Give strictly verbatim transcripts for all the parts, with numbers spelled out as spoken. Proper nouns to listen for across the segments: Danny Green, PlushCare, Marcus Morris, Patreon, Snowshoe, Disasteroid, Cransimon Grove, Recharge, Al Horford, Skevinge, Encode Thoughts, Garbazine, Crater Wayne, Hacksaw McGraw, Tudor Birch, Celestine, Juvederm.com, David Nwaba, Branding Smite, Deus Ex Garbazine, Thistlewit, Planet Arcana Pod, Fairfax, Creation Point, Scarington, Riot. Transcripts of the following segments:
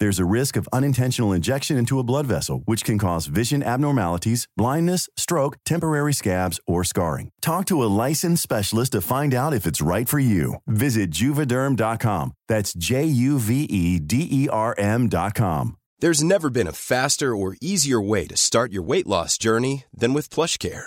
There's a risk of unintentional injection into a blood vessel, which can cause vision abnormalities, blindness, stroke, temporary scabs, or scarring. Talk to a licensed specialist to find out if it's right for you. Visit juvederm dot com. That's J U V E D E R M dot com. There's never been a faster or easier way to start your weight loss journey than with PlushCare.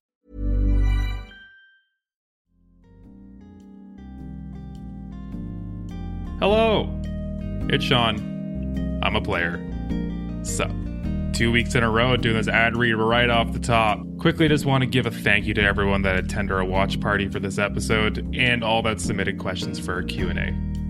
Hello, it's Sean. I'm a player. So, two weeks in a row doing this ad read right off the top. Quickly just want to give a thank you to everyone that attended our watch party for this episode and all that submitted questions for our Q and A.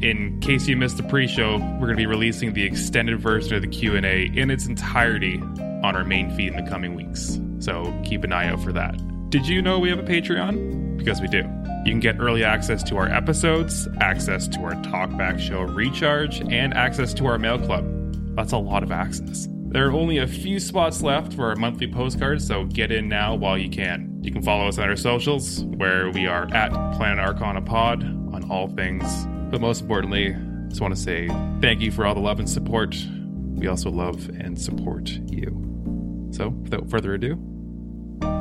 In case you missed the pre-show, we're going to be releasing the extended version of the Q and A in its entirety on our main feed in the coming weeks. So keep an eye out for that. Did you know we have a Patreon? Because we do. You can get early access to our episodes, access to our talkback show Recharge, and access to our mail club. That's a lot of access. There are only a few spots left for our monthly postcards, so get in now while you can. You can follow us on our socials, where we are at Planet Arcana Pod on all things. But most importantly, I just want to say thank you for all the love and support. We also love and support you. So, without further ado,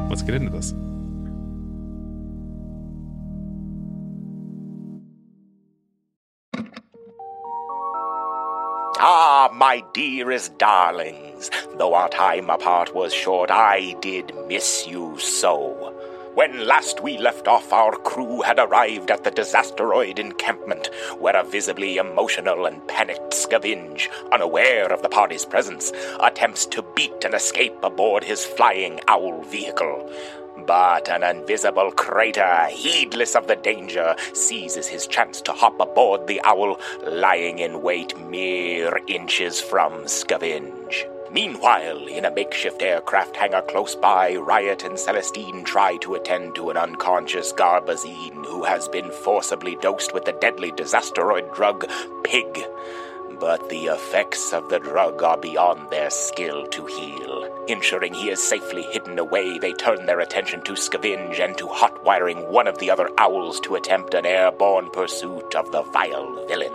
let's get into this. Ah, my dearest darlings, though our time apart was short, I did miss you so. When last we left off, our crew had arrived at the disasteroid encampment, where a visibly emotional and panicked Skevinge, unaware of the party's presence, attempts to beat and escape aboard his flying owl vehicle. But an invisible crater, heedless of the danger, seizes his chance to hop aboard the owl, lying in wait mere inches from Skevinge. Meanwhile, in a makeshift aircraft hangar close by, Riot and Celestine try to attend to an unconscious Garbazine who has been forcibly dosed with the deadly disasteroid drug Pig. But the effects of the drug are beyond their skill to heal. Ensuring he is safely hidden away, they turn their attention to Skevinge and to hotwiring one of the other owls to attempt an airborne pursuit of the vile villain.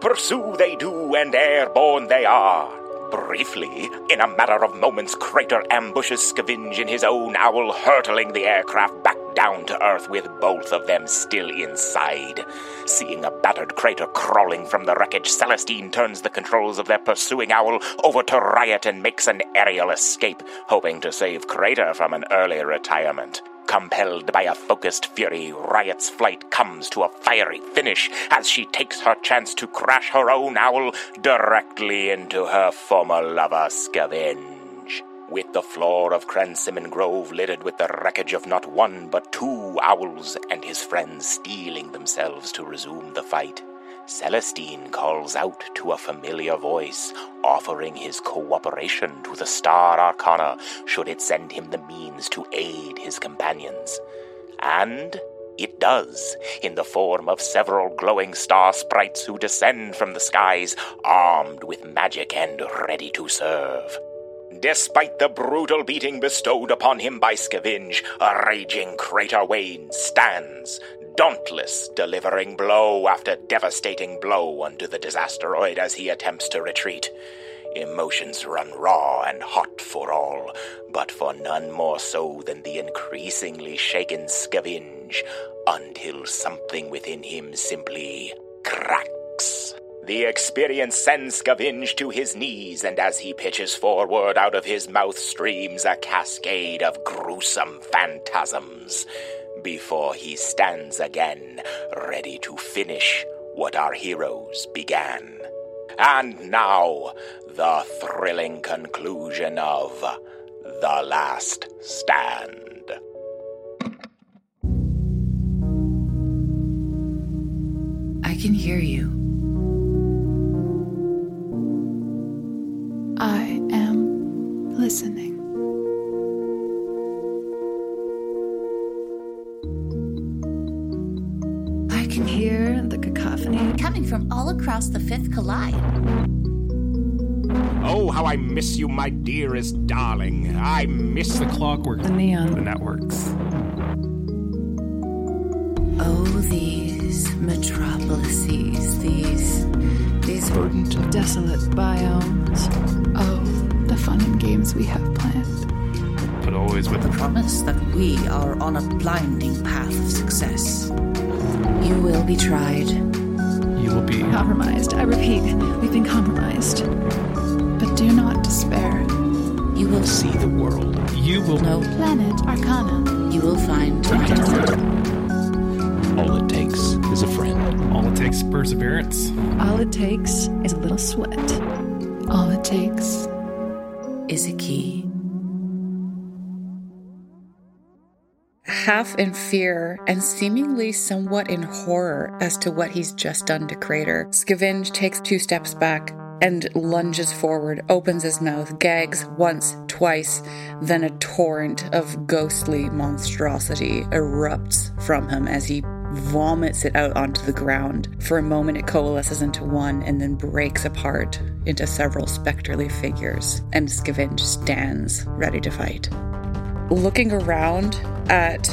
Pursue they do, and airborne they are. Briefly, in a matter of moments, Crater ambushes Skevinge in his own owl, hurtling the aircraft back down to Earth with both of them still inside. Seeing a battered Crater crawling from the wreckage, Celestine turns the controls of their pursuing owl over to Riot and makes an aerial escape, hoping to save Crater from an early retirement. Compelled by a focused fury, Riot's flight comes to a fiery finish as she takes her chance to crash her own owl directly into her former lover, Skevinge. With the floor of Cransimon Grove littered with the wreckage of not one but two owls and his friends steeling themselves to resume the fight, Celestine calls out to a familiar voice, offering his cooperation to the Star Arcana should it send him the means to aid his companions. And it does, in the form of several glowing star sprites who descend from the skies, armed with magic and ready to serve. Despite the brutal beating bestowed upon him by Skevinge, a raging Crater Wayne stands, dauntless, delivering blow after devastating blow onto the disasteroid as he attempts to retreat. Emotions run raw and hot for all, but for none more so than the increasingly shaken Skevinge, until something within him simply cracks. The experience sends Skevinge to his knees, and as he pitches forward, out of his mouth streams a cascade of gruesome phantasms, before he stands again, ready to finish what our heroes began. And now, the thrilling conclusion of The Last Stand. I can hear you. I am listening. I can hear the cacophony coming from all across the fifth collide. Oh, how I miss you, my dearest darling. I miss the clockwork, the neon, the networks. Oh, these metropolises, these these verdant, desolate biomes. Oh, the fun and games we have planned. But always with the promise that we are on a blinding path of success. You will be tried. You will be compromised. I repeat, we've been compromised. But do not despair. You will see the world. You will know Planet Arcana. You will find Arcana. All it takes is a friend. All it takes is perseverance. All it takes is a little sweat. All it takes is a key. Half in fear and seemingly somewhat in horror as to what he's just done to Crater, Skevinge takes two steps back and lunges forward, opens his mouth, gags once, twice, then a torrent of ghostly monstrosity erupts from him as he vomits it out onto the ground. For a moment, it coalesces into one and then breaks apart into several spectrally figures, and Skevinge stands ready to fight. Looking around at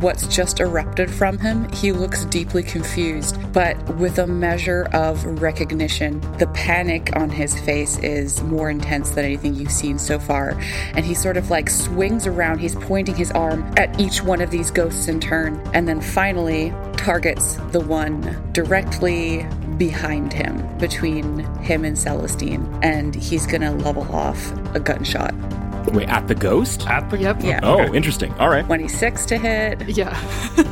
what's just erupted from him, he looks deeply confused, but with a measure of recognition. The panic on his face is more intense than anything you've seen so far, and he sort of like swings around. He's pointing his arm at each one of these ghosts in turn, and then finally targets the one directly behind him, between him and Celestine, and he's gonna level off a gunshot. Wait, at the ghost? At the yep. Yeah. Oh, okay. Interesting. All right. twenty-six to hit. Yeah.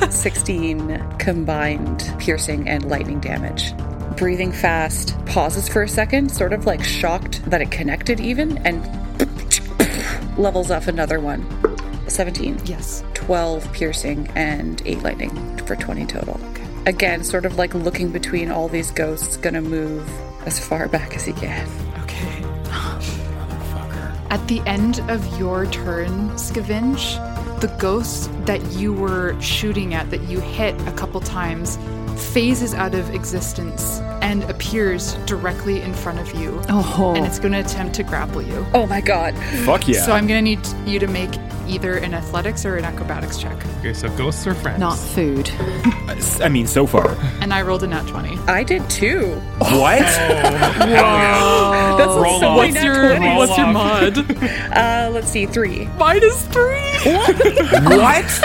sixteen combined piercing and lightning damage. Breathing fast, pauses for a second, sort of like shocked that it connected even, and levels off another one. seventeen. Yes. twelve piercing and eight lightning for twenty total. Okay. Again, sort of like looking between all these ghosts, gonna move as far back as he can. Okay. At the end of your turn, Skevinge, the ghost that you were shooting at, that you hit a couple times, phases out of existence and appears directly in front of you. Oh. And it's going to attempt to grapple you. Oh my god. Fuck yeah. So I'm going to need you to make either an athletics or an acrobatics check. Okay, so ghosts are friends. Not food. I mean, so far. And I rolled a nat twenty. I did too. What? Oh, that's roll so what's your, what's your mod? uh, let's see, three. Minus three? What? What?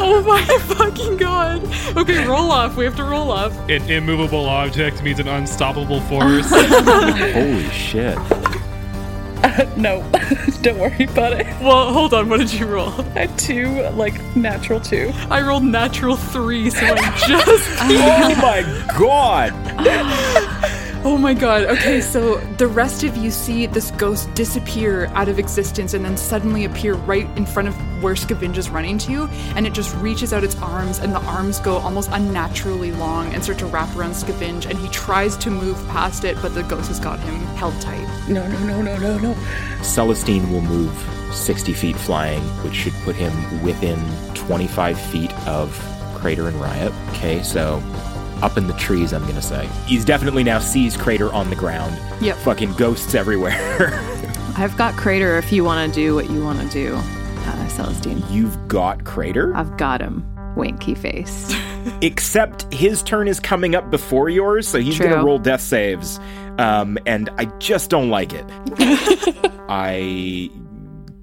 Oh my fucking god. Okay, roll off. We have to roll off. An immovable object means an unstoppable force. Holy shit. Uh, no, don't worry about it. Well, hold on. What did you roll? I had two, like, natural two. I rolled natural three, so I'm just... Oh, my God. Oh, my God. Okay, so the rest of you see this ghost disappear out of existence and then suddenly appear right in front of where Skevinge is running to you, and it just reaches out its arms, and the arms go almost unnaturally long and start to wrap around Skevinge, and he tries to move past it, but the ghost has got him held tight. No, no, no, no, no, no. Celestine will move sixty feet flying, which should put him within twenty-five feet of Crater and Riot. Okay, so up in the trees, I'm going to say. He's definitely now sees Crater on the ground. Yep. Fucking ghosts everywhere. I've got Crater if you want to do what you want to do. Uh, Celestine. You've got Crater? I've got him. Winky face. Except his turn is coming up before yours, so he's going to roll death saves. Um, and I just don't like it. I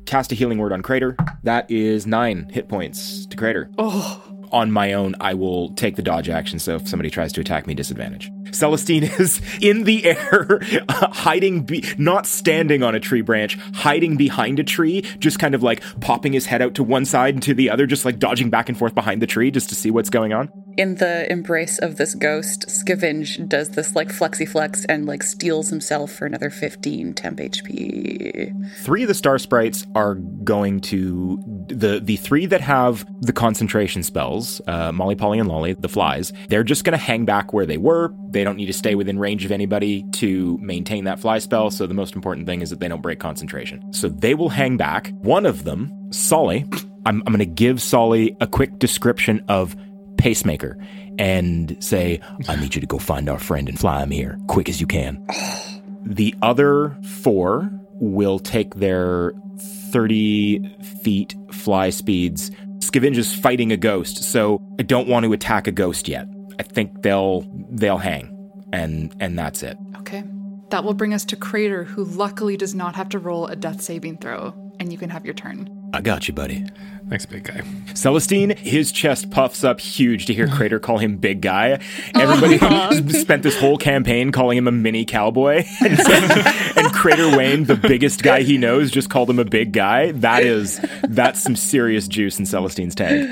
cast a healing word on Crater. That is nine hit points to Crater. Oh. On my own, I will take the dodge action, so if somebody tries to attack me, disadvantage. Celestine is in the air, hiding, be- not standing on a tree branch, hiding behind a tree, just kind of like popping his head out to one side and to the other, just like dodging back and forth behind the tree just to see what's going on. In the embrace of this ghost, Skevinge does this like flexi flex and like steals himself for another fifteen temp H P. Three of the star sprites are going to, the, the three that have the concentration spells, uh, Molly, Polly, and Lolly, the flies, they're just going to hang back where they were. They don't need to stay within range of anybody to maintain that fly spell, so the most important thing is that they don't break concentration. So they will hang back. One of them, Solly, I'm, I'm going to give Solly a quick description of Pacemaker and say, I need you to go find our friend and fly him here, quick as you can. The other four will take their thirty feet fly speeds. Skevinge is fighting a ghost, so I don't want to attack a ghost yet. I think they'll they'll hang, and and that's it. Okay. That will bring us to Crater, who luckily does not have to roll a death saving throw, and you can have your turn. I got you, buddy. Thanks, big guy. Celestine, his chest puffs up huge to hear Crater call him big guy. Everybody spent this whole campaign calling him a mini cowboy. And, so, and Crater Wayne, the biggest guy he knows, just called him a big guy. That is, that's some serious juice in Celestine's tank.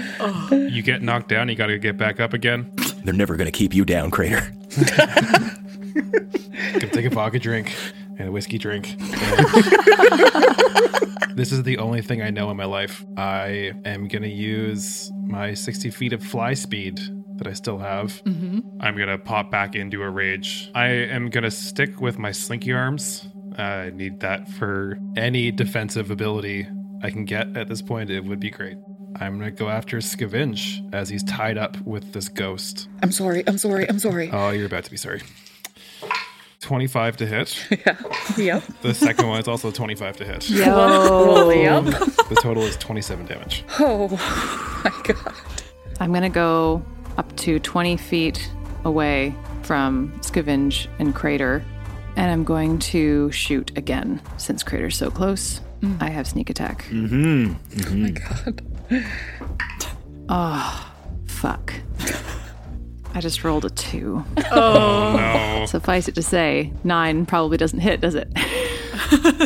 You get knocked down, you gotta get back up again. They're never gonna keep you down, Crater. Come take a vodka drink and a whiskey drink. This is the only thing I know in my life. I am going to use my sixty feet of fly speed that I still have. Mm-hmm. I'm going to pop back into a rage. I am going to stick with my slinky arms. Uh, I need that for any defensive ability I can get at this point. It would be great. I'm going to go after Skevinge as he's tied up with this ghost. I'm sorry. I'm sorry. I'm sorry. Oh, you're about to be sorry. twenty-five to hit. Yeah. Yep. The second one is also twenty-five to hit. Yep. Well, yep. The total is twenty-seven damage. Oh my god. I'm going to go up to twenty feet away from Skevinge and Crater, and I'm going to shoot again. Since Crater's so close, mm. I have sneak attack. Mm-hmm. Mm-hmm. Oh my god. Oh, fuck. I just rolled a two. Oh, no. Suffice it to say, nine probably doesn't hit, does it?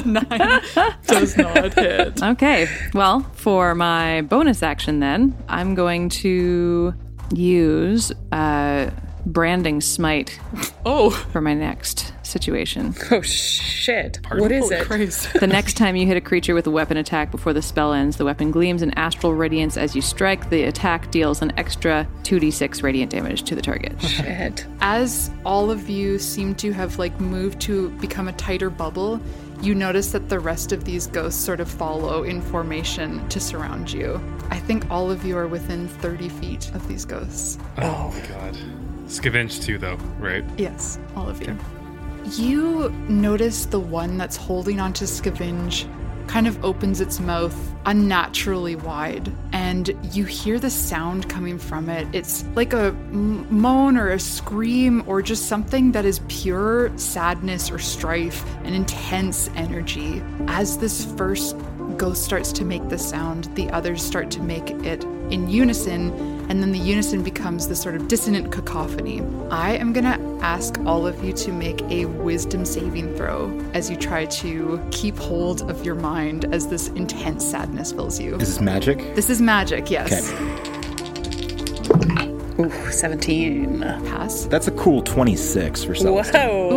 Nine does not hit. Okay. Well, for my bonus action then, I'm going to use uh, Branding Smite oh. for my next situation. Oh, shit. Pardon? What is oh, it? Christ. The next time you hit a creature with a weapon attack before the spell ends, the weapon gleams in astral radiance as you strike. The attack deals an extra two d six radiant damage to the target. Shit. As all of you seem to have like moved to become a tighter bubble, You notice that the rest of these ghosts sort of follow in formation to surround you. I think all of you are within thirty feet of these ghosts. Oh, my God. Skevinge too, though, right? Yes, all of you. Okay. You notice the one that's holding onto Skevinge kind of opens its mouth unnaturally wide, and you hear the sound coming from it. It's like a moan or a scream or just something that is pure sadness or strife and intense energy. As this first ghost starts to make the sound, the others start to make it in unison, and then the unison becomes this sort of dissonant cacophony. I am going to ask all of you to make a wisdom saving throw as you try to keep hold of your mind as this intense sadness fills you. Is this magic? This is magic, yes. Okay. Ooh, seventeen. Pass. That's a cool twenty-six for Celestine. Whoa.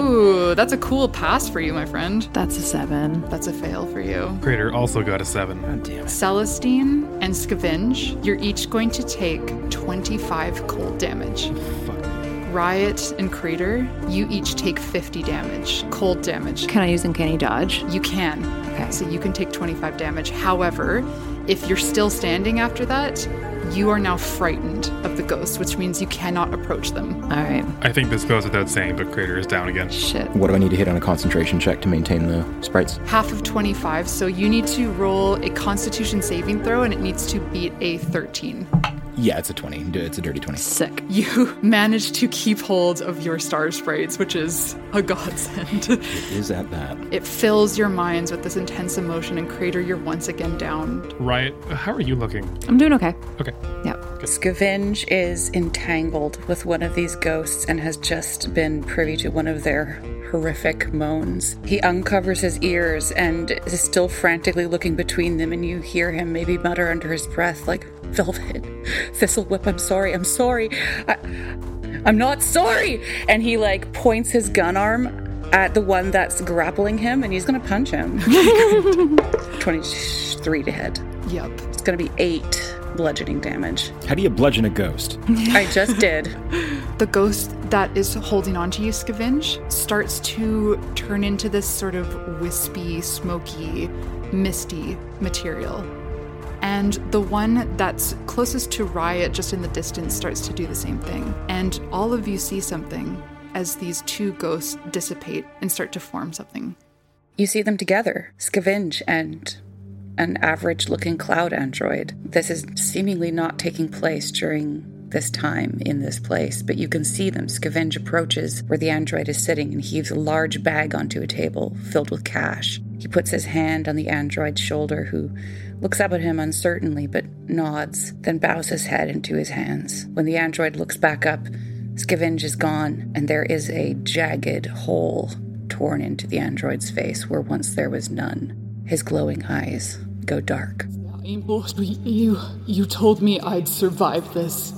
Ooh, that's a cool pass for you, my friend. That's a seven. That's a fail for you. Crater also got a seven. Oh, damn it. Celestine and Skevinge, you're each going to take twenty-five cold damage. Fuck. Riot and Crater, you each take fifty damage. Cold damage. Can I use Uncanny Dodge? You can. Okay. So you can take twenty-five damage. However, if you're still standing after that, you are now frightened of the ghosts, which means you cannot approach them. All right. I think this goes without saying, but Crater is down again. Shit. What do I need to hit on a concentration check to maintain the sprites? Half of twenty-five, so you need to roll a Constitution saving throw, and it needs to beat a thirteen. Yeah, it's a twenty. It's a dirty twenty. Sick. You managed to keep hold of your star sprites, which is a godsend. It is at that. It fills your minds with this intense emotion, and Crater, you're once again down. Riot, how are you looking? I'm doing okay. Okay. Yep. Okay. Skevinge is entangled with one of these ghosts and has just been privy to one of their horrific moans. He uncovers his ears and is still frantically looking between them, and you hear him maybe mutter under his breath, like, Velvet, Thistlewit, I'm sorry, I'm sorry, I, I'm not sorry. And he like points his gun arm at the one that's grappling him, and he's going to punch him. twenty-three to hit. Yep. It's going to be eight bludgeoning damage. How do you bludgeon a ghost? I just did. The ghost that is holding on to you, Skevinge, starts to turn into this sort of wispy, smoky, misty material. And the one that's closest to Riot, just in the distance, starts to do the same thing. And all of you see something as these two ghosts dissipate and start to form something. You see them together, Skevinge and an average-looking cloud android. This is seemingly not taking place during this time in this place, but you can see them. Skevinge approaches where the android is sitting and heaves a large bag onto a table filled with cash. He puts his hand on the android's shoulder, who looks up at him uncertainly but nods, then bows his head into his hands. When the android looks back up, Skevinge is gone, and there is a jagged hole torn into the android's face where once there was none. His glowing eyes go dark. You, you told me I'd survive this.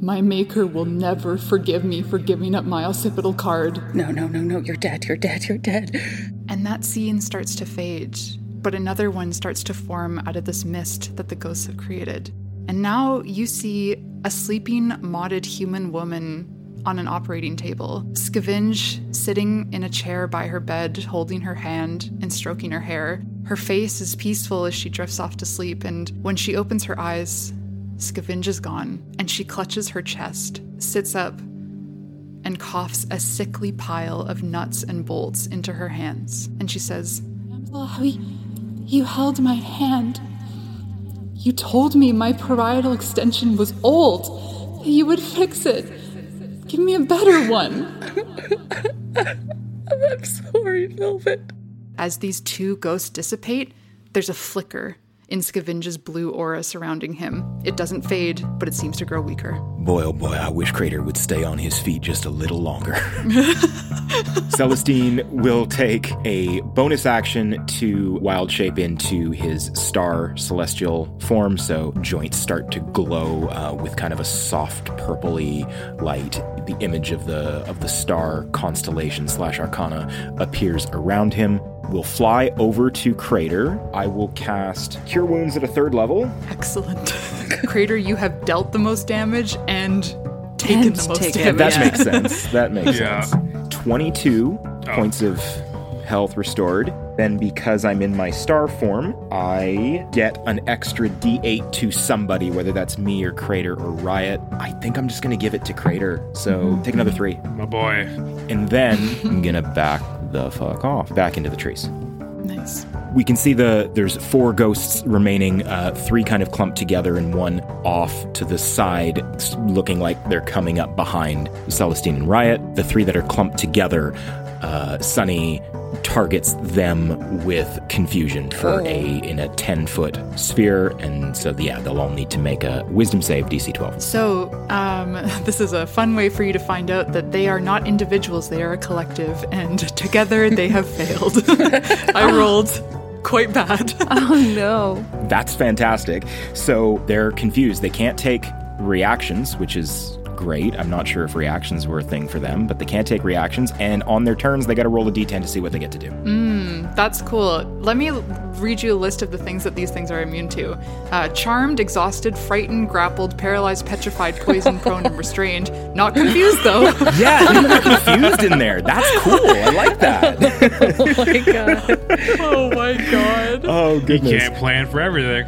My maker will never forgive me for giving up my occipital card. No, no, no, no, you're dead, you're dead, you're dead. And that scene starts to fade, but another one starts to form out of this mist that the ghosts have created. And now you see a sleeping, modded human woman on an operating table. Skevinge sitting in a chair by her bed, holding her hand and stroking her hair. Her face is peaceful as she drifts off to sleep, and when she opens her eyes, Skevinge is gone, and she clutches her chest, sits up, and coughs a sickly pile of nuts and bolts into her hands. And she says, Emily, you held my hand. You told me my parietal extension was old, that you would fix it. Give me a better one. I'm sorry, Velvet. As these two ghosts dissipate, there's a flicker in Skevinge's blue aura surrounding him. It doesn't fade, but it seems to grow weaker. Boy, oh boy, I wish Crater would stay on his feet just a little longer. Celestine will take a bonus action to wild shape into his star celestial form, so joints start to glow uh, with kind of a soft purpley light. The image of the of the star constellation slash arcana appears around him. We'll fly over to Crater. I will cast Cure Wounds at a third level. Excellent. Crater, you have dealt the most damage and taken and the most taken damage. That yeah. makes sense. That makes yeah. sense. twenty-two oh. points of health restored. Then because I'm in my star form, I get an extra D eight to somebody, whether that's me or Crater or Riot. I think I'm just going to give it to Crater. So take another three. My boy. And then I'm going to back the fuck off. Back into the trees. Nice. We can see the there's four ghosts remaining, uh, three kind of clumped together and one off to the side, looking like they're coming up behind Celestine and Riot. The three that are clumped together, uh, Sunny targets them with confusion for oh. a in a ten-foot sphere. And so, yeah, they'll all need to make a wisdom save, D C twelve. So um, this is a fun way for you to find out that they are not individuals. They are a collective. And together they have failed. I rolled quite bad. Oh, no. That's fantastic. So they're confused. They can't take reactions, which is great. I'm not sure if reactions were a thing for them, but they can't take reactions, and on their turns they got to roll a d ten to see what they get to do. Mm, that's cool. Let me read you a list of the things that these things are immune to. Uh, charmed, exhausted, frightened, grappled, paralyzed, petrified, poisoned, prone, and restrained. Not confused, though. Yeah, you were confused in there. That's cool. I like that. Oh my god. Oh my god. Oh goodness. You can't plan for everything.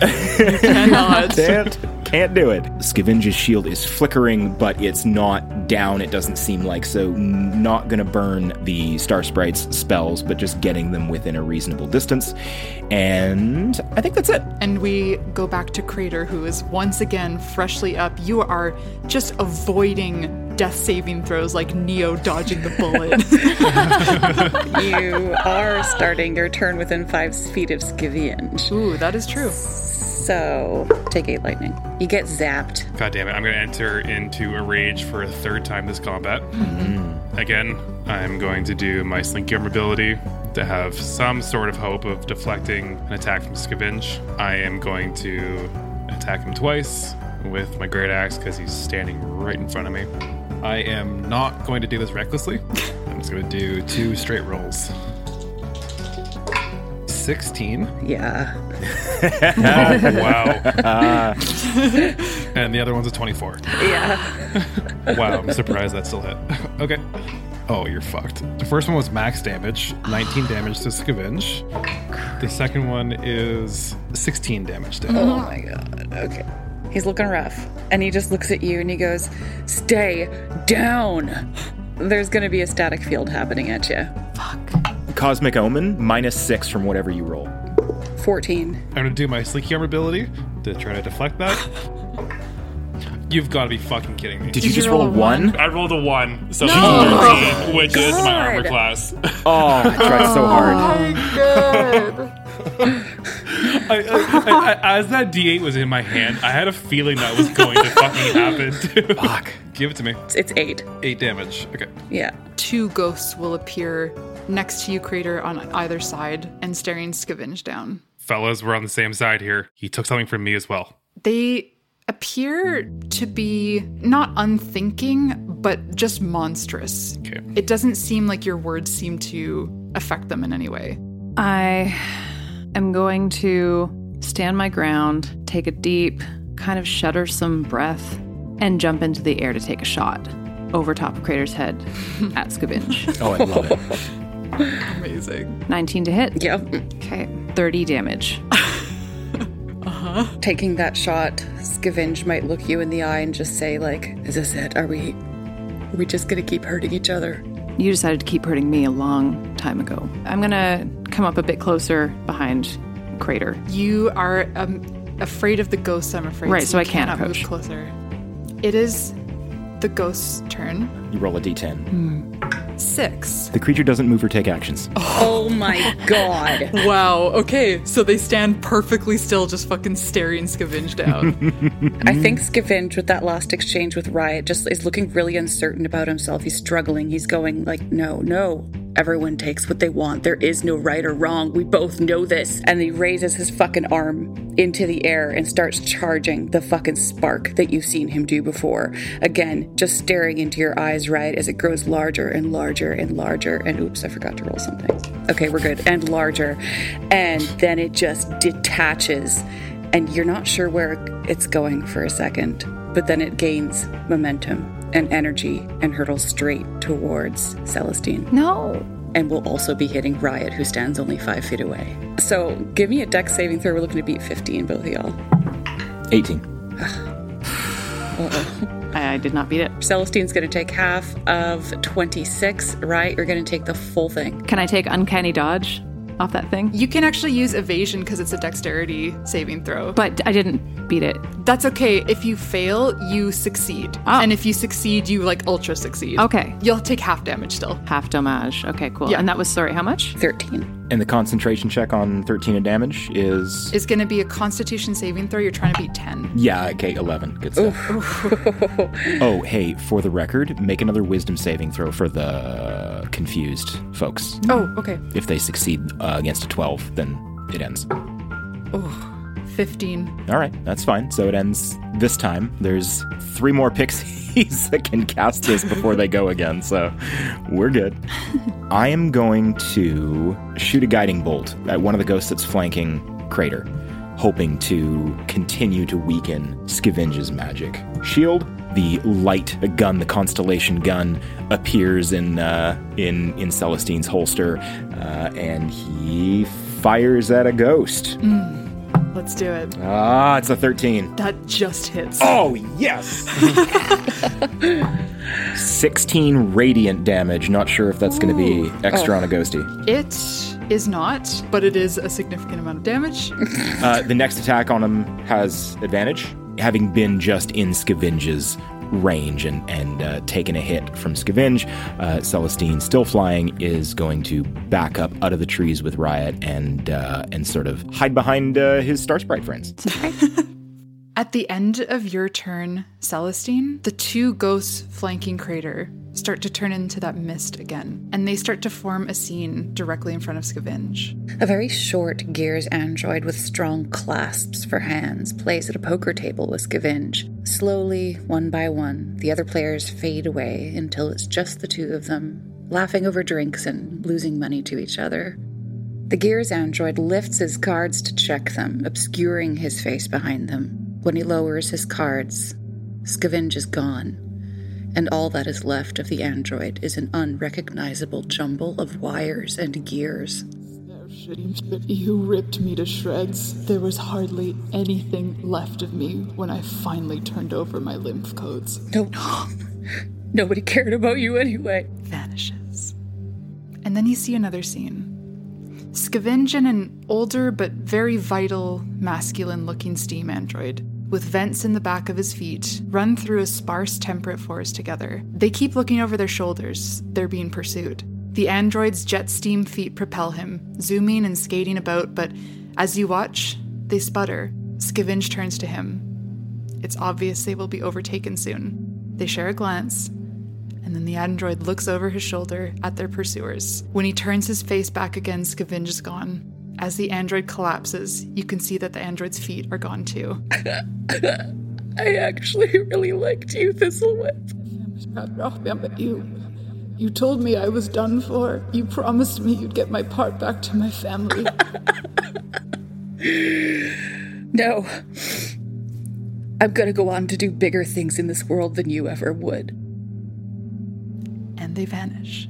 You cannot. Can't. Can't do it. Skevinge's shield is flickering, but it's not down, it doesn't seem like, so not going to burn the Star Sprite's spells, but just getting them within a reasonable distance. And I think that's it. And we go back to Crater, who is once again freshly up. You are just avoiding death saving throws like Neo dodging the bullet. You are starting your turn within five feet of Skevinge. Ooh, that is true. So, take eight lightning. You get zapped. God damn it. I'm going to enter into a rage for a third time this combat. Mm-hmm. Again, I'm going to do my Slinky Arm ability to have some sort of hope of deflecting an attack from Skevinge. I am going to attack him twice with my Great Axe because he's standing right in front of me. I am not going to do this recklessly. I'm just going to do two straight rolls. sixteen. Yeah. Oh, wow. Uh, and the other one's a twenty-four. Yeah. Wow, I'm surprised that still hit. Okay. Oh, you're fucked. The first one was max damage, nineteen damage to Skevinge. The second one is sixteen damage to him. Oh my god. Okay. He's looking rough. And he just looks at you and he goes, "Stay down." There's going to be a static field happening at you. Fuck. Cosmic Omen, minus six from whatever you roll. fourteen. I'm going to do my Slinky Arm ability to try to deflect that. You've got to be fucking kidding me. Did you, Did you just roll, roll a one? one? I rolled a one. So no. thirteen, which God. Is my armor class. Oh, I tried so hard. Oh, my God. I, I, I, as that D eight was in my hand, I had a feeling that was going to fucking happen, too. Fuck. Give it to me. It's eight. Eight damage. Okay. Yeah. Two ghosts will appear next to you, Crater, on either side, and staring Skevinge down. Fellas, we're on the same side here. He took something from me as well. They appear to be not unthinking, but just monstrous. Okay. It doesn't seem like your words seem to affect them in any way. I am going to stand my ground, take a deep, kind of shuddersome breath, and jump into the air to take a shot over top of Crater's head at Skevinge. Oh, I love it. Amazing. nineteen to hit. Yep. Okay. thirty damage. Uh-huh. Taking that shot, Skevinge might look you in the eye and just say, like, "Is this it? Are we, are we just going to keep hurting each other?" You decided to keep hurting me a long time ago. I'm going to come up a bit closer behind Crater. You are um, afraid of the ghosts, I'm afraid. Right, so, so I can't approach. Move closer. It is the ghost's turn. You roll a d ten. Mm. Six. The creature doesn't move or take actions. Oh, oh my god. Wow, okay. So they stand perfectly still, just fucking staring Skevinge down. I think Skevinge, with that last exchange with Riot, just is looking really uncertain about himself. He's struggling. He's going like, no, no. Everyone takes what they want. There is no right or wrong. We both know this. And he raises his fucking arm into the air and starts charging the fucking spark that you've seen him do before. Again, just staring into your eyes, right, as it grows larger and larger and larger. And oops, I forgot to roll something. Okay, we're good. And larger. And then it just detaches. And you're not sure where it's going for a second. But then it gains momentum and energy and hurtles straight towards Celestine. No. and will also be hitting Riot, who stands only five feet away. So give me a dex saving throw. We're looking to beat fifteen, both of y'all. eighteen. Uh-oh. I did not beat it. Celestine's going to take half of twenty-six. Riot, you're going to take the full thing. Can I take uncanny dodge off that thing? You can actually use evasion because it's a dexterity saving throw. But I didn't beat it. That's okay. If you fail, you succeed. Oh. And if you succeed, you like ultra succeed. Okay. You'll take half damage still. Half damage. Okay, cool. Yeah. And that was, sorry, how much? thirteen. And the concentration check on thirteen of damage is? It's going to be a constitution saving throw. You're trying to beat ten. Yeah, okay, eleven. Good stuff. Oh, hey, for the record, make another wisdom saving throw for the confused folks. Oh, okay. If they succeed uh, against a twelve, then it ends. Oh, fifteen. All right, that's fine. So it ends this time. There's three more pixies that can cast this before they go again, so we're good. I am going to shoot a guiding bolt at one of the ghosts that's flanking Crater, hoping to continue to weaken Skevinge's magic shield. The light the gun, the constellation gun, appears in uh, in in Celestine's holster, uh, and he fires at a ghost. Mm. Let's do it. Ah, it's a thirteen. That just hits. Oh yes. sixteen radiant damage. Not sure if that's going to be extra oh. on a ghosty. It is not, but it is a significant amount of damage. uh, the next attack on him has advantage, having been just in Skevinge's range and, and uh, taken a hit from Skevenge. Uh, Celestine, still flying, is going to back up out of the trees with Riot and uh, and sort of hide behind uh, his Star Sprite friends. At the end of your turn, Celestine, the two ghosts flanking Crater start to turn into that mist again, and they start to form a scene directly in front of Skevenge. A very short Gears android with strong clasps for hands plays at a poker table with Skevenge. Slowly, one by one, the other players fade away until it's just the two of them, laughing over drinks and losing money to each other. The Gears android lifts his cards to check them, obscuring his face behind them. When he lowers his cards, Skevenge is gone, and all that is left of the android is an unrecognizable jumble of wires and gears. There seems that you ripped me to shreds. There was hardly anything left of me when I finally turned over my lymph codes. No, nobody cared about you anyway. Vanishes. And then you see another scene. Skevenge and an older but very vital, masculine-looking steam android, with vents in the back of his feet, run through a sparse temperate forest together. They keep looking over their shoulders. They're being pursued. The android's jet steam feet propel him, zooming and skating about, but as you watch, they sputter. Skevenge turns to him. It's obvious they will be overtaken soon. They share a glance, and then the android looks over his shoulder at their pursuers. When he turns his face back again, Skevenge is gone. As the android collapses, you can see that the android's feet are gone too. I actually really liked you, Thistlewit. You, you told me I was done for. You promised me you'd get my part back to my family. No. I'm going to go on to do bigger things in this world than you ever would. And they vanish.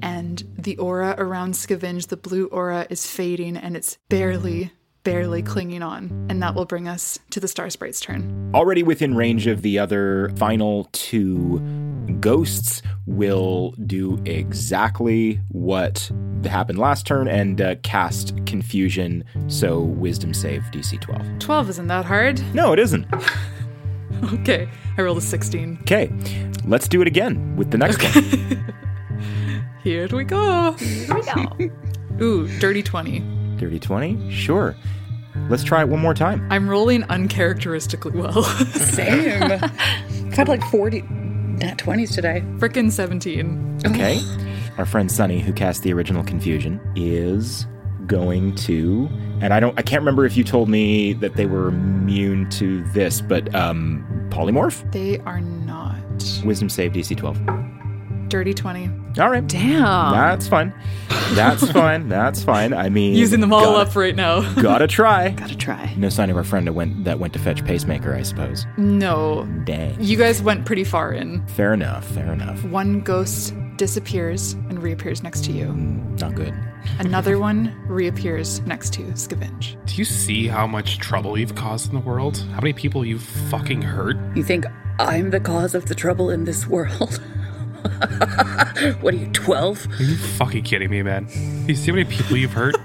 And the aura around Skevenge, the blue aura, is fading, and it's barely, barely clinging on. And that will bring us to the Star Sprite's turn. Already within range of the other final two ghosts, will do exactly what happened last turn and uh, cast Confusion, so wisdom save D C twelve. twelve isn't that hard. No, it isn't. Okay, I rolled a sixteen. Okay, let's do it again with the next okay. one. Here we go. Here we go. Ooh, dirty twenty. Dirty twenty? Sure. Let's try it one more time. I'm rolling uncharacteristically well. Same. I've had like forty, not twenties today. Frickin' seventeen. Okay. Our friend Sunny, who cast the original Confusion, is going to, and I don't, I can't remember if you told me that they were immune to this, but um, polymorph? They are not. Wisdom save D C twelve. Dirty twenty. All right. Damn. That's fine. That's fine. That's fine. I mean, using them all gotta, up right now. Gotta try. Gotta try. No sign of our friend that went, that went to fetch Pacemaker, I suppose. No. Dang. You guys went pretty far in. Fair enough. Fair enough. One ghost disappears and reappears next to you. Not good. Another one reappears next to Skevinge. Do you see how much trouble you've caused in the world? How many people you've fucking hurt? You think I'm the cause of the trouble in this world? What are you, twelve? Are you fucking kidding me, man? You see how many people you've hurt?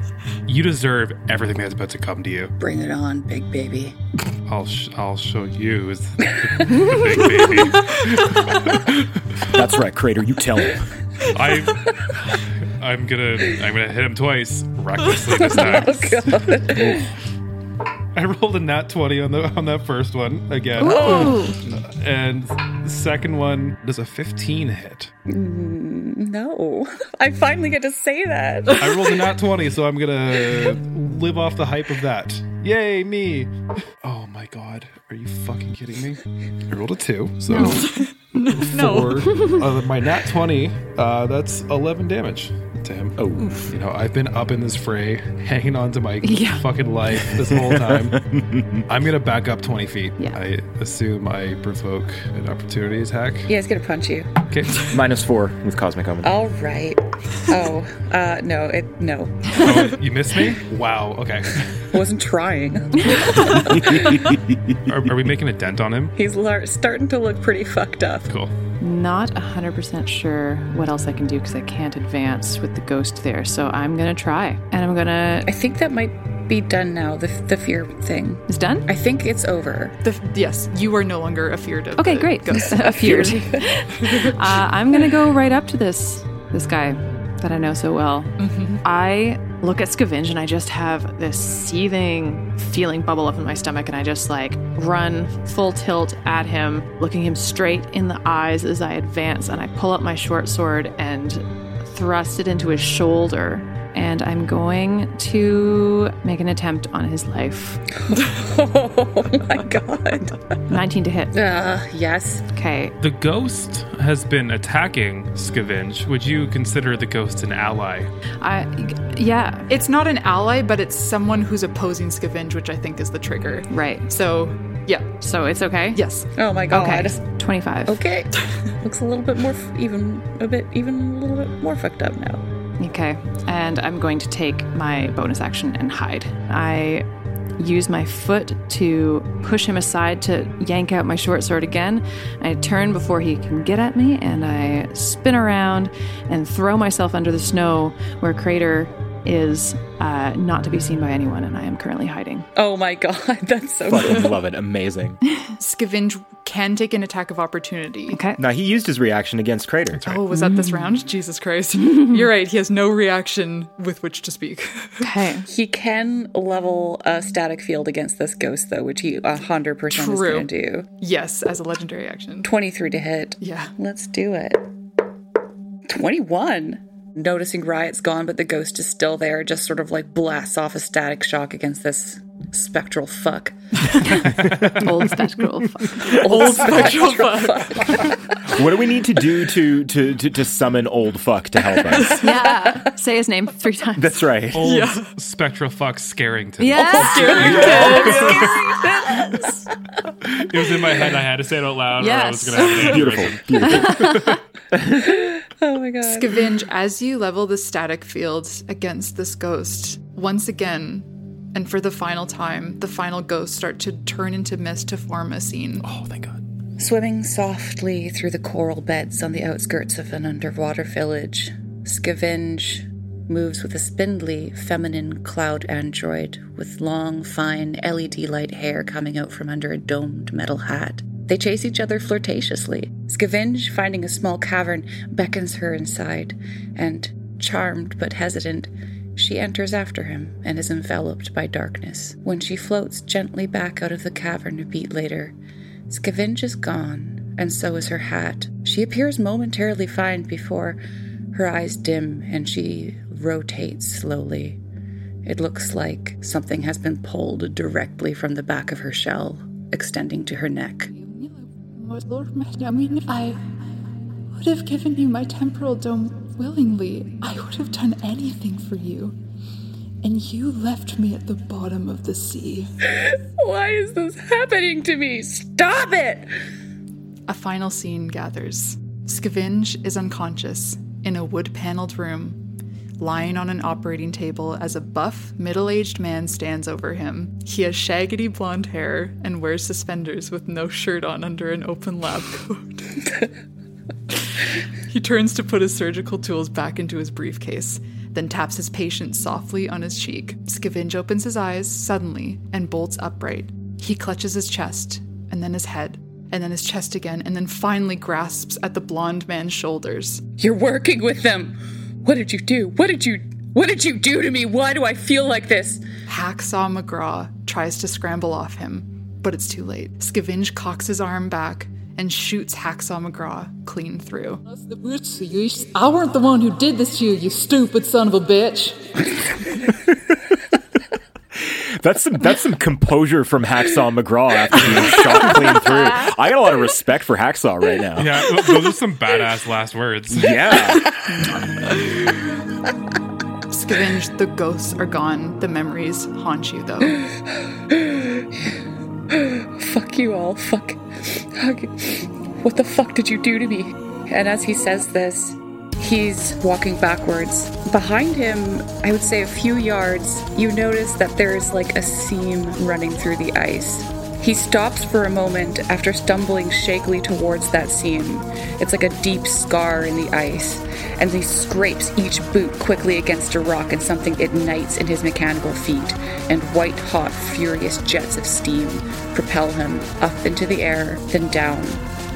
You deserve everything that's about to come to you. Bring it on, big baby. I'll sh- I'll show you. Is the big baby. That's right, Crater. You tell him. I I'm gonna I'm gonna hit him twice recklessly this time. Oh, I rolled a nat twenty on the on that first one again. Ooh. And the second one does a fifteen hit. Mm, no, I finally get to say that. I rolled a nat twenty, so I'm gonna live off the hype of that. Yay, me. Oh my god. Are you fucking kidding me? I rolled a two. So no. four. No. Uh, my nat twenty, uh, that's eleven damage to him. Oh. Oof. You know, I've been up in this fray, hanging on to my yeah. fucking life this whole time. I'm going to back up twenty feet. Yeah. I assume I provoke an opportunity attack. Yeah, he's going to punch you. Okay. Minus four with Cosmic Omen. All right. Oh, uh, no. It, no. Oh, you missed me? Wow. Okay. I wasn't trying. are, are we making a dent on him? He's lar- starting to look pretty fucked up. Cool. Not one hundred percent sure what else I can do because I can't advance with the ghost there. So I'm going to try. And I'm going to... I think that might... be done now. The the fear thing is done? I think it's over. The, yes, you are no longer afeared of okay, great. Afeared. uh, I'm going to go right up to this this guy that I know so well. Mm-hmm. I look at Skevinge and I just have this seething feeling bubble up in my stomach and I just like run full tilt at him, looking him straight in the eyes as I advance, and I pull up my short sword and thrust it into his shoulder. And I'm going to make an attempt on his life. Oh, my God. nineteen to hit. Uh, yes. Okay. The ghost has been attacking Skevinge. Would you consider the ghost an ally? I, yeah. It's not an ally, but it's someone who's opposing Skevinge, which I think is the trigger. Right. So... yeah. So it's okay? Yes. Oh my god. Okay. twenty-five. Okay. Looks a little bit more, f- even a bit, even a little bit more fucked up now. Okay. And I'm going to take my bonus action and hide. I use my foot to push him aside to yank out my short sword again. I turn before he can get at me and I spin around and throw myself under the snow where Crater is uh, not to be seen by anyone, and I am currently hiding. Oh my god, that's so fucking cool. Love it. Amazing. Skevinge can take an attack of opportunity. Okay. Now, he used his reaction against Crater. Right. Oh, was that this round? Jesus Christ. You're right, he has no reaction with which to speak. Okay. He can level a static field against this ghost, though, which he one hundred percent True. Is going to do. Yes, as a legendary action. twenty-three to hit. Yeah. Let's do it. twenty-one. Noticing Riot's gone, but the ghost is still there, just sort of like blasts off a static shock against this spectral fuck. Old spectral fuck. Old spectral fuck. What do we need to do to, to, to, to summon old fuck to help us? Yeah. Say his name three times. That's right. Old yeah. spectral fuck Scarington. Yes. Oh, Scarington. Oh, Scarington. It was in my head. I had to say it out loud. Yes. Or I was going to have an Beautiful. Beautiful. Oh my god. Skevinge, as you level the static fields against this ghost, once again, and for the final time, the final ghosts start to turn into mist to form a scene. Oh, thank god. Swimming softly through the coral beds on the outskirts of an underwater village, Skevinge moves with a spindly, feminine cloud android with long, fine L E D light hair coming out from under a domed metal hat. They chase each other flirtatiously. Skevinge, finding a small cavern, beckons her inside, and, charmed but hesitant, she enters after him and is enveloped by darkness. When she floats gently back out of the cavern a beat later, Skevinge is gone, and so is her hat. She appears momentarily fine before her eyes dim, and she rotates slowly. It looks like something has been pulled directly from the back of her shell, extending to her neck. I mean, I would have given you my temporal dome willingly. I would have done anything for you. And you left me at the bottom of the sea. Why is this happening to me? Stop it! A final scene gathers. Skevinge is unconscious in a wood-paneled room, lying on an operating table as a buff, middle-aged man stands over him. He has shaggy blonde hair and wears suspenders with no shirt on under an open lab coat. He turns to put his surgical tools back into his briefcase, then taps his patient softly on his cheek. Skevinge opens his eyes suddenly and bolts upright. He clutches his chest, and then his head, and then his chest again, and then finally grasps at the blonde man's shoulders. You're working with them! What did you do? What did you... What did you do to me? Why do I feel like this? Hacksaw McGraw tries to scramble off him, but it's too late. Skevinge cocks his arm back and shoots Hacksaw McGraw clean through. I weren't the one who did this to you, you stupid son of a bitch. That's some that's some composure from Hacksaw McGraw after being shot clean through. I got a lot of respect for Hacksaw right now. Yeah, those are some badass last words. Yeah. Skevinge, the ghosts are gone. The memories haunt you, though. Fuck you all. Fuck. What the fuck did you do to me? And as he says this, he's walking backwards. Behind him, I would say a few yards, you notice that there is like a seam running through the ice. He stops for a moment after stumbling shakily towards that seam. It's like a deep scar in the ice, and he scrapes each boot quickly against a rock, and something ignites in his mechanical feet, and white-hot, furious jets of steam propel him up into the air, then down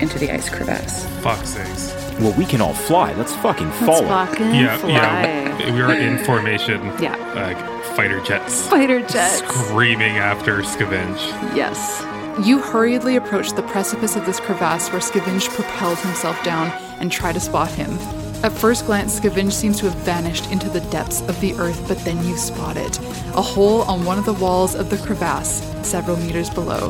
into the ice crevasse. Fuck's sakes. Well, we can all fly. Let's fucking follow. Let's fucking yeah, fly. Yeah, we are in formation. Yeah. Uh, fighter jets. Fighter jets. Screaming after Skevinge. Yes. You hurriedly approach the precipice of this crevasse where Skevinge propels himself down and try to spot him. At first glance, Skevinge seems to have vanished into the depths of the earth, but then you spot it. A hole on one of the walls of the crevasse, several meters below.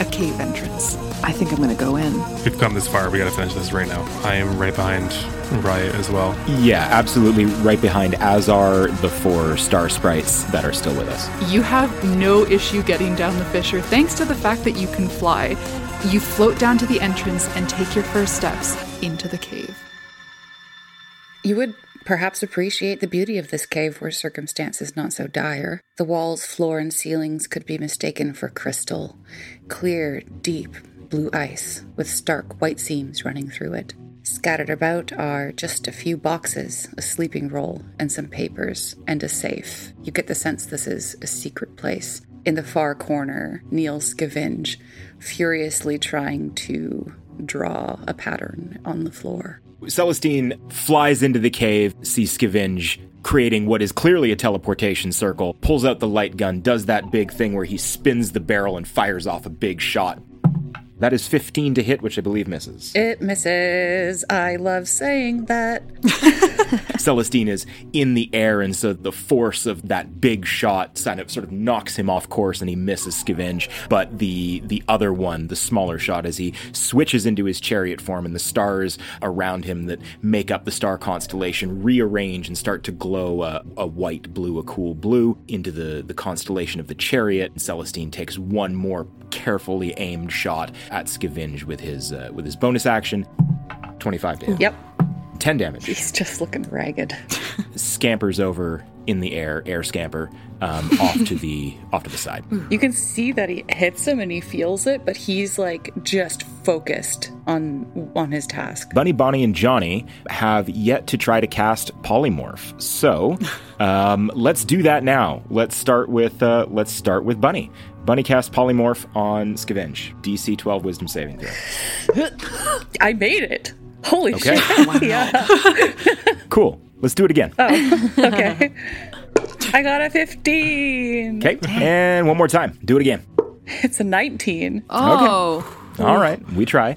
A cave entrance. I think I'm going to go in. We've come this far. We got to finish this right now. I am right behind Riot as well. Yeah, absolutely. Right behind, as are the four star sprites that are still with us. You have no issue getting down the fissure thanks to the fact that you can fly. You float down to the entrance and take your first steps into the cave. You would perhaps appreciate the beauty of this cave were circumstances not so dire. The walls, floor, and ceilings could be mistaken for crystal. Clear, deep blue ice with stark white seams running through it. Scattered about are just a few boxes, a sleeping roll, and some papers, and a safe. You get the sense this is a secret place. In the far corner, kneels Skevinge, furiously trying to draw a pattern on the floor. Celestine flies into the cave, sees Skevinge creating what is clearly a teleportation circle, pulls out the light gun, does that big thing where he spins the barrel and fires off a big shot. That is fifteen to hit, which I believe misses. It misses. I love saying that. Celestine is in the air, and so the force of that big shot sort of, sort of knocks him off course, and he misses Skevinge. But the the other one, the smaller shot, as he switches into his chariot form, and the stars around him that make up the star constellation rearrange and start to glow a, a white blue, a cool blue, into the, the constellation of the chariot. And Celestine takes one more carefully aimed shot at Skevinge with his uh, with his bonus action. twenty-five to hit. Yep. ten damage. He's just looking ragged. Scampers over in the air, air scamper, um, off to the off to the side. You can see that he hits him and he feels it, but he's like just focused on on his task. Bunny, Bonnie, and Johnny have yet to try to cast polymorph, so um, let's do that now. Let's start with uh, let's start with Bunny. Bunny cast polymorph on Skevinge. D C twelve Wisdom saving throw. I made it. Holy okay. shit. Wow. Yeah. Cool. Let's do it again. Oh, okay. I got a fifteen. Okay. And one more time. Do it again. It's a nineteen. Oh. Okay. All right, we try.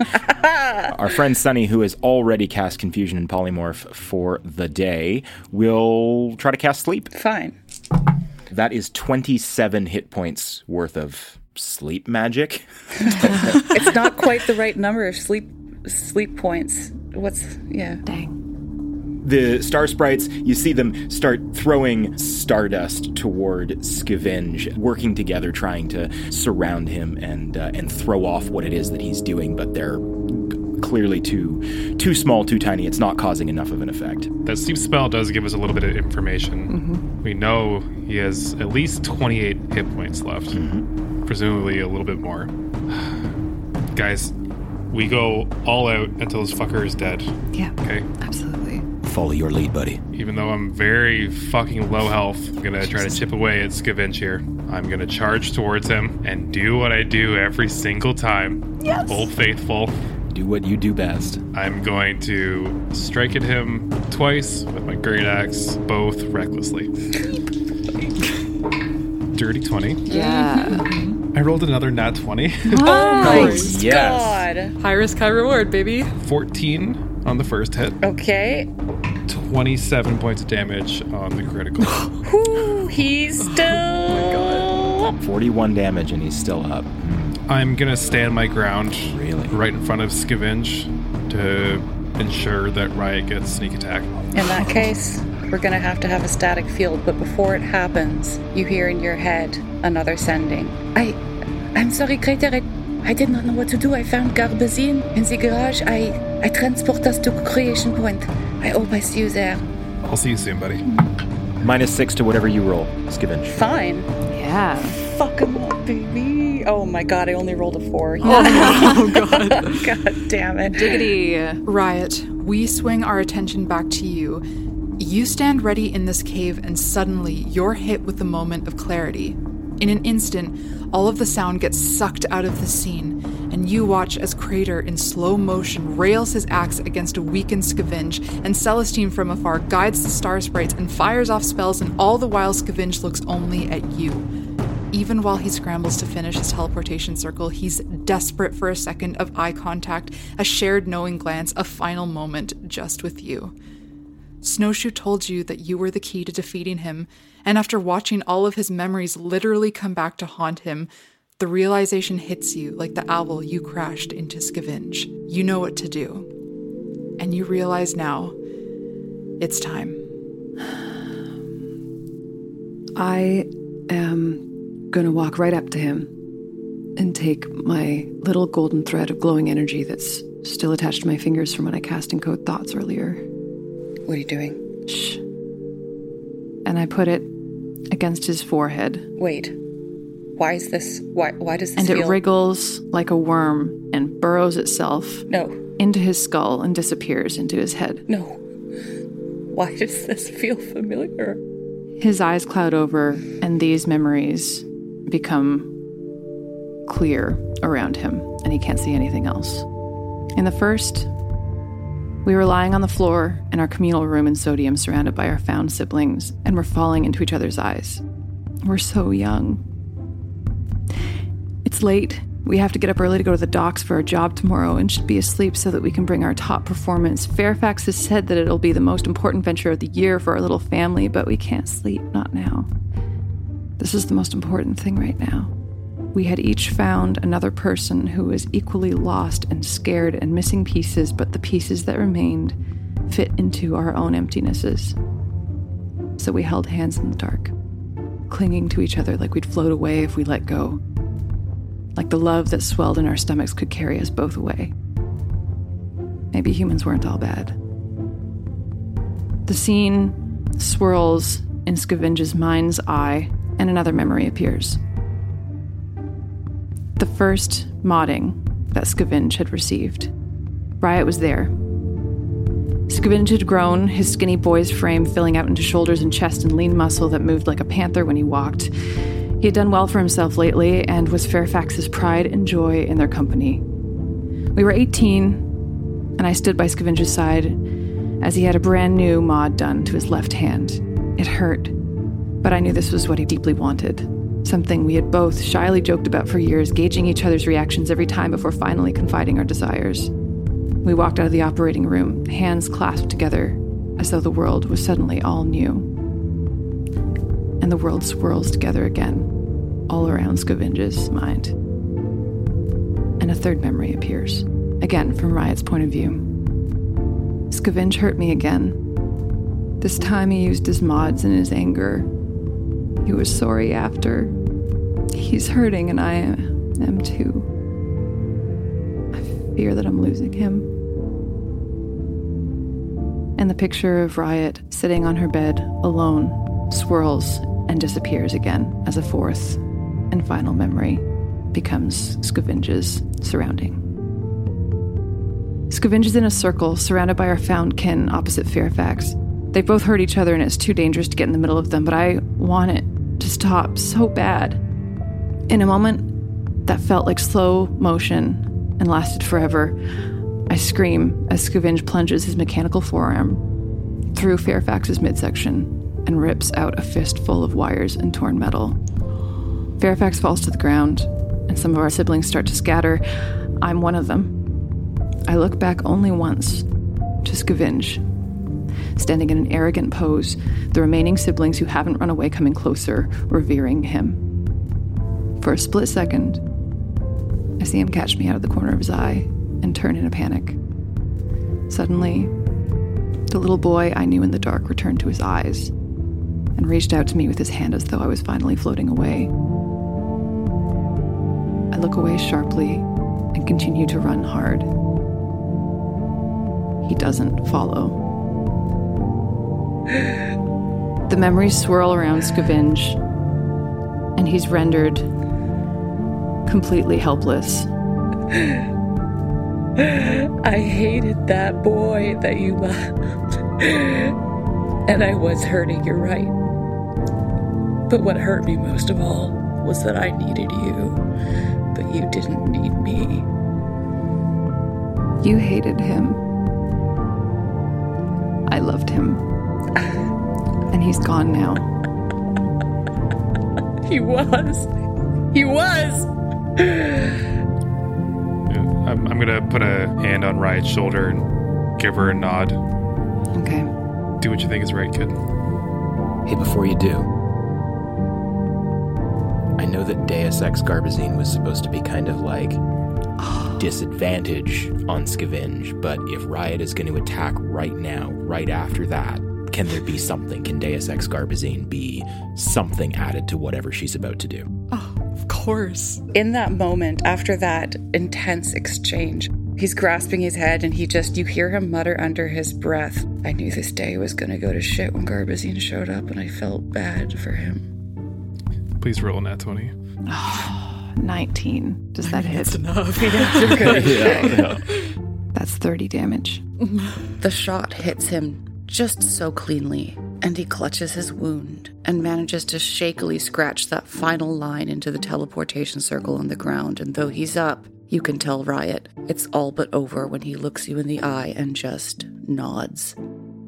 Our friend Sunny, who has already cast Confusion and Polymorph for the day, will try to cast Sleep. Fine. That is twenty-seven hit points worth of sleep magic. It's not quite the right number of sleep sleep points. What's, yeah. Dang. The star sprites, you see them start throwing stardust toward Skevinge, working together, trying to surround him and uh, and throw off what it is that he's doing, but they're clearly too too small, too tiny. It's not causing enough of an effect. That sleep spell does give us a little bit of information. Mm-hmm. We know he has at least twenty-eight hit points left, mm-hmm. presumably a little bit more. Guys, we go all out until this fucker is dead. Yeah. Okay. Absolutely. Follow your lead, buddy. Even though I'm very fucking low health, I'm gonna Jesus. try to chip away at Skevinge here. I'm gonna charge towards him and do what I do every single time. Yes. Old Faithful. Do what you do best. I'm going to strike at him twice with my great axe, both recklessly. Dirty twenty. Yeah. I rolled another nat twenty. Oh my yes. god. High risk, high reward, baby. fourteen on the first hit. Okay. twenty-seven points of damage on the critical. Ooh, he's still... Oh my god. forty-one damage and he's still up. I'm going to stand my ground really? right in front of Skevinge to ensure that Riot gets sneak attack. In that case... We're going to have to have a static field, but before it happens, you hear in your head another sending. I, I'm sorry, Crater, I, I did not know what to do. I found Garbazine in the garage. I, I transport us to Creation Point. I hope I see you there. I'll see you soon, buddy. Minus six to whatever you roll, Skevinge. Fine. Yeah. Fuck him up, baby. Oh my god, I only rolled a four. Oh, oh god. God damn it. Diggity. Riot, we swing our attention back to you. You stand ready in this cave, and suddenly you're hit with a moment of clarity. In an instant, all of the sound gets sucked out of the scene, and you watch as Crater, in slow motion, rails his axe against a weakened Skevinge, and Celestine from afar guides the star sprites and fires off spells, and all the while Skevinge looks only at you. Even while he scrambles to finish his teleportation circle, he's desperate for a second of eye contact, a shared knowing glance, a final moment just with you. Snowshoe told you that you were the key to defeating him, and after watching all of his memories literally come back to haunt him, the realization hits you like the owl you crashed into Skevinge. You know what to do. And you realize now, it's time. I am gonna walk right up to him and take my little golden thread of glowing energy that's still attached to my fingers from when I cast Encode Thoughts earlier. What are you doing? Shh. And I put it against his forehead. Wait. Why is this? Why Why does this And feel- it wriggles like a worm and burrows itself no. into his skull and disappears into his head. No. Why does this feel familiar? His eyes cloud over and these memories become clear around him and he can't see anything else. In the first... We were lying on the floor in our communal room in Sodium, surrounded by our found siblings, and we're falling into each other's eyes. We're so young. It's late. We have to get up early to go to the docks for our job tomorrow and should be asleep so that we can bring our top performance. Fairfax has said that it'll be the most important venture of the year for our little family, but we can't sleep, not now. This is the most important thing right now. We had each found another person who was equally lost and scared and missing pieces, but the pieces that remained fit into our own emptinesses. So we held hands in the dark, clinging to each other like we'd float away if we let go, like the love that swelled in our stomachs could carry us both away. Maybe humans weren't all bad. The scene swirls in Skevinge's mind's eye, and another memory appears. The first modding that Skevinge had received. Riot was there. Skevinge had grown, his skinny boy's frame filling out into shoulders and chest and lean muscle that moved like a panther when he walked. He had done well for himself lately and was Fairfax's pride and joy in their company. We were eighteen, and I stood by Skevinge's side as he had a brand new mod done to his left hand. It hurt, but I knew this was what he deeply wanted. Something we had both shyly joked about for years, gauging each other's reactions every time before finally confiding our desires. We walked out of the operating room, hands clasped together, as though the world was suddenly all new. And the world swirls together again, all around Skevinge's mind. And a third memory appears, again from Riot's point of view. Skevinge hurt me again. This time he used his mods in his anger. He was sorry after. He's hurting, and I am too. I fear that I'm losing him. and the picture of Riot sitting on her bed alone swirls and disappears again as a fourth and final memory becomes Skevinge's surrounding. Skevinge is in a circle, surrounded by our found kin opposite Fairfax. They've both hurt each other, and it's too dangerous to get in the middle of them, but I want it to stop so bad. In a moment that felt like slow motion and lasted forever, I scream as Skevinge plunges his mechanical forearm through Fairfax's midsection and rips out a fistful of wires and torn metal. Fairfax falls to the ground, and some of our siblings start to scatter. I'm one of them. I look back only once, to Skevinge. Standing in an arrogant pose, the remaining siblings who haven't run away coming closer, revering him. For a split second, I see him catch me out of the corner of his eye and turn in a panic. Suddenly, the little boy I knew in the dark returned to his eyes and reached out to me with his hand as though I was finally floating away. I look away sharply and continue to run hard. He doesn't follow. The memories swirl around Skevinge, and he's rendered completely helpless. I hated that boy that you loved, and I was hurting, you're right. But what hurt me most of all was that I needed you, but you didn't need me. You hated him. I loved him. And he's gone now. He was. He was. I'm, I'm going to put a hand on Riot's shoulder and give her a nod. Okay. Do what you think is right, kid. Hey, before you do, I know that Deus Ex Garbazine was supposed to be kind of like disadvantage on Skevinge, but if Riot is going to attack right now, right after that, can there be something? Can Deus Ex Garbazine be something added to whatever she's about to do? Oh, of course. In that moment, after that intense exchange, he's grasping his head and he just, you hear him mutter under his breath, I knew this day was going to go to shit when Garbazine showed up, and I felt bad for him. Please roll on that, Tony. nineteen. Does that I mean, hit? That's enough. You're good. Yeah, yeah. That's thirty damage. The shot hits him just so cleanly, and he clutches his wound and manages to shakily scratch that final line into the teleportation circle on the ground. And though he's up, you can tell Riot it's all but over when he looks you in the eye and just nods.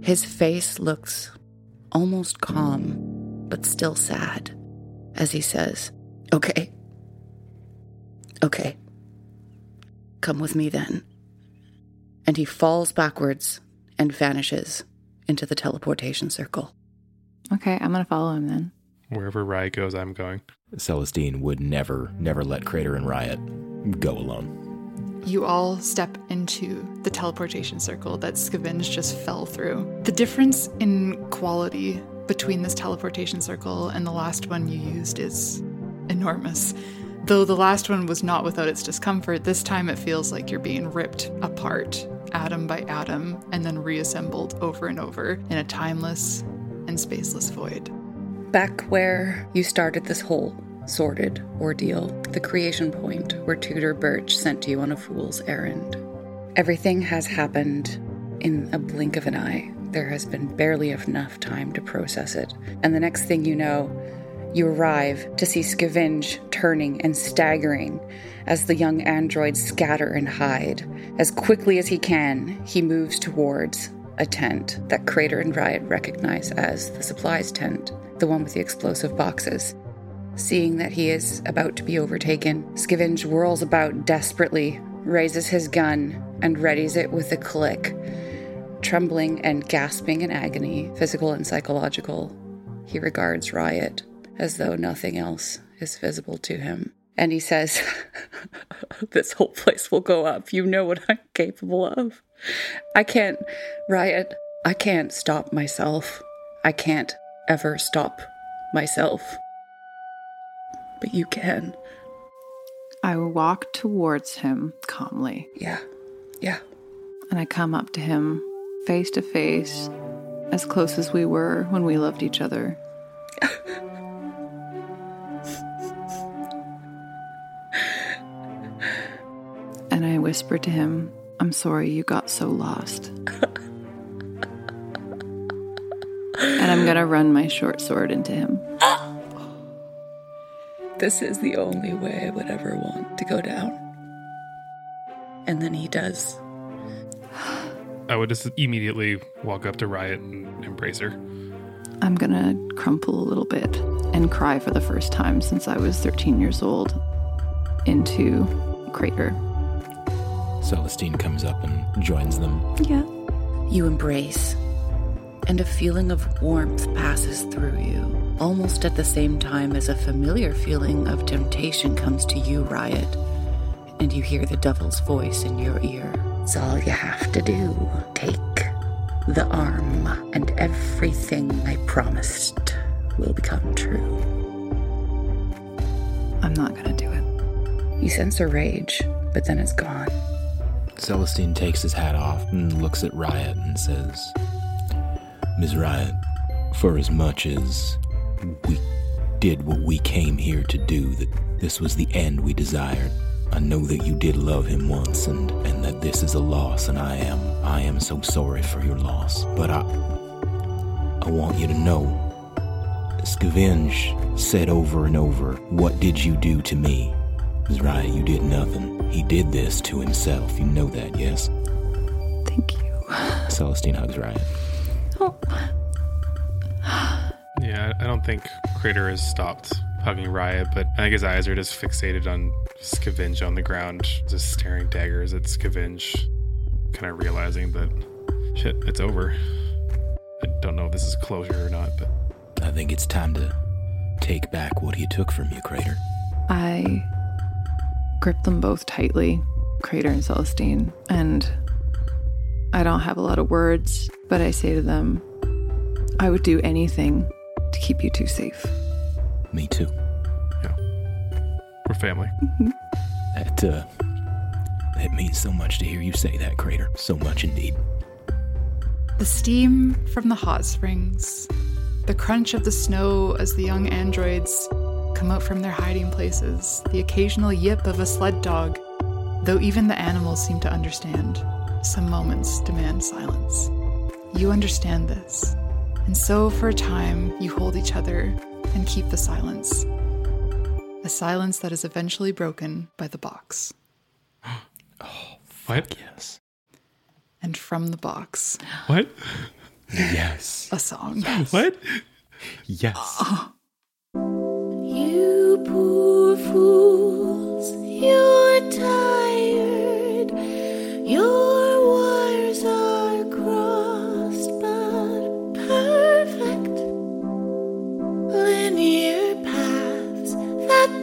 His face looks almost calm, but still sad, as he says, Okay. Okay, come with me then. And he falls backwards and vanishes into the teleportation circle. Okay, I'm going to follow him then. Wherever Riot goes, I'm going. Celestine would never, never let Crater and Riot go alone. You all step into the teleportation circle that Skevinge just fell through. The difference in quality between this teleportation circle and the last one you used is enormous. Though the last one was not without its discomfort, this time it feels like you're being ripped apart, atom by atom, and then reassembled over and over in a timeless and spaceless void. Back where you started this whole sordid ordeal, the creation point where Tudor Birch sent you on a fool's errand. Everything has happened in a blink of an eye. There has been barely enough time to process it. And the next thing you know, you arrive to see Skevinge turning and staggering as the young androids scatter and hide. As quickly as he can, he moves towards a tent that Crater and Riot recognize as the supplies tent, the one with the explosive boxes. Seeing that he is about to be overtaken, Skevinge whirls about desperately, raises his gun, and readies it with a click. Trembling and gasping in agony, physical and psychological, he regards Riot as though nothing else is visible to him. And he says, this whole place will go up. You know what I'm capable of. I can't, Riot, I can't stop myself. I can't ever stop myself. But you can. I walk towards him calmly. Yeah, yeah. And I come up to him, face to face, as close as we were when we loved each other. And I whispered to him, "I'm sorry you got so lost." And I'm gonna run my short sword into him. This is the only way I would ever want to go down. And then he does. I would just immediately walk up to Riot and embrace her. I'm gonna crumple a little bit and cry for the first time since I was thirteen years old into Crater. Celestine comes up and joins them. Yeah. You embrace, and a feeling of warmth passes through you, almost at the same time as a familiar feeling of temptation comes to you, Riot, and you hear the devil's voice in your ear. It's all you have to do. Take the arm, and everything I promised will become true. I'm not gonna do it. You sense a rage, but then it's gone. Celestine takes his hat off and looks at Riot and says, "Miz Riot, for as much as we did what we came here to do, that this was the end we desired. I know that you did love him once, and, and that this is a loss, and I am I am so sorry for your loss. But I I want you to know, Skevinge said over and over, 'What did you do to me?' Miz Riot, you did nothing. He did this to himself. You know that, yes?" Thank you. Celestine hugs Riot. Oh. Yeah, I don't think Crater has stopped hugging Riot, but I think his eyes are just fixated on Skevinge on the ground, just staring daggers at Skevinge, kind of realizing that, shit, it's over. I don't know if this is closure or not, but... I think it's time to take back what he took from you, Crater. I grip them both tightly, Crater and Celestine, and I don't have a lot of words, but I say to them, "I would do anything to keep you two safe." Me too. Yeah. We're family. Mm-hmm. That, uh, that means so much to hear you say that, Crater. So much indeed. The steam from the hot springs, the crunch of the snow as the young androids come out from their hiding places, the occasional yip of a sled dog, though even the animals seem to understand. Some moments demand silence. You understand this, and so for a time you hold each other and keep the silence. A silence that is eventually broken by the box. Oh, fuck yes. And from the box. What? Yes. A song. Yes. What? Yes. Oh. You poor fools, you're tired, you're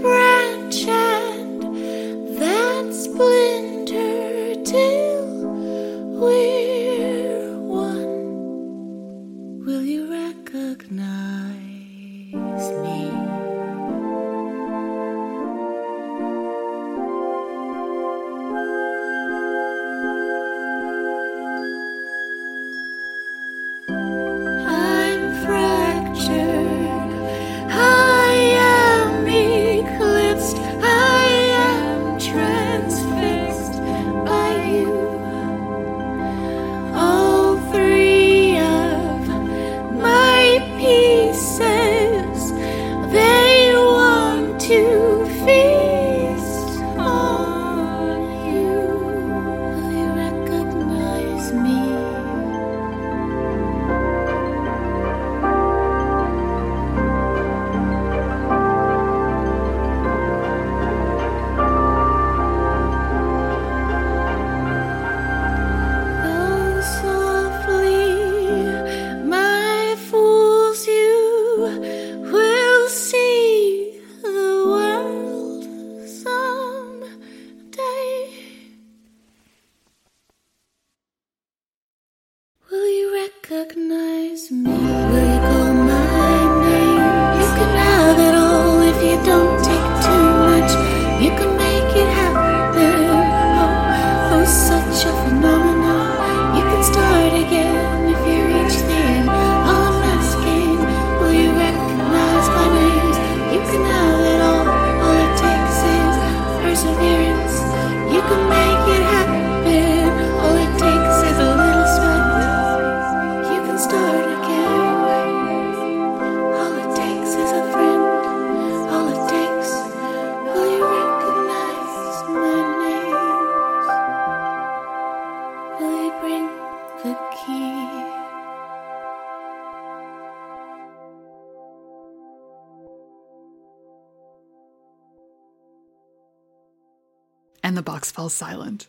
branch and that splinter till we're one. Will you recognize me? bring the key. And the box fell silent.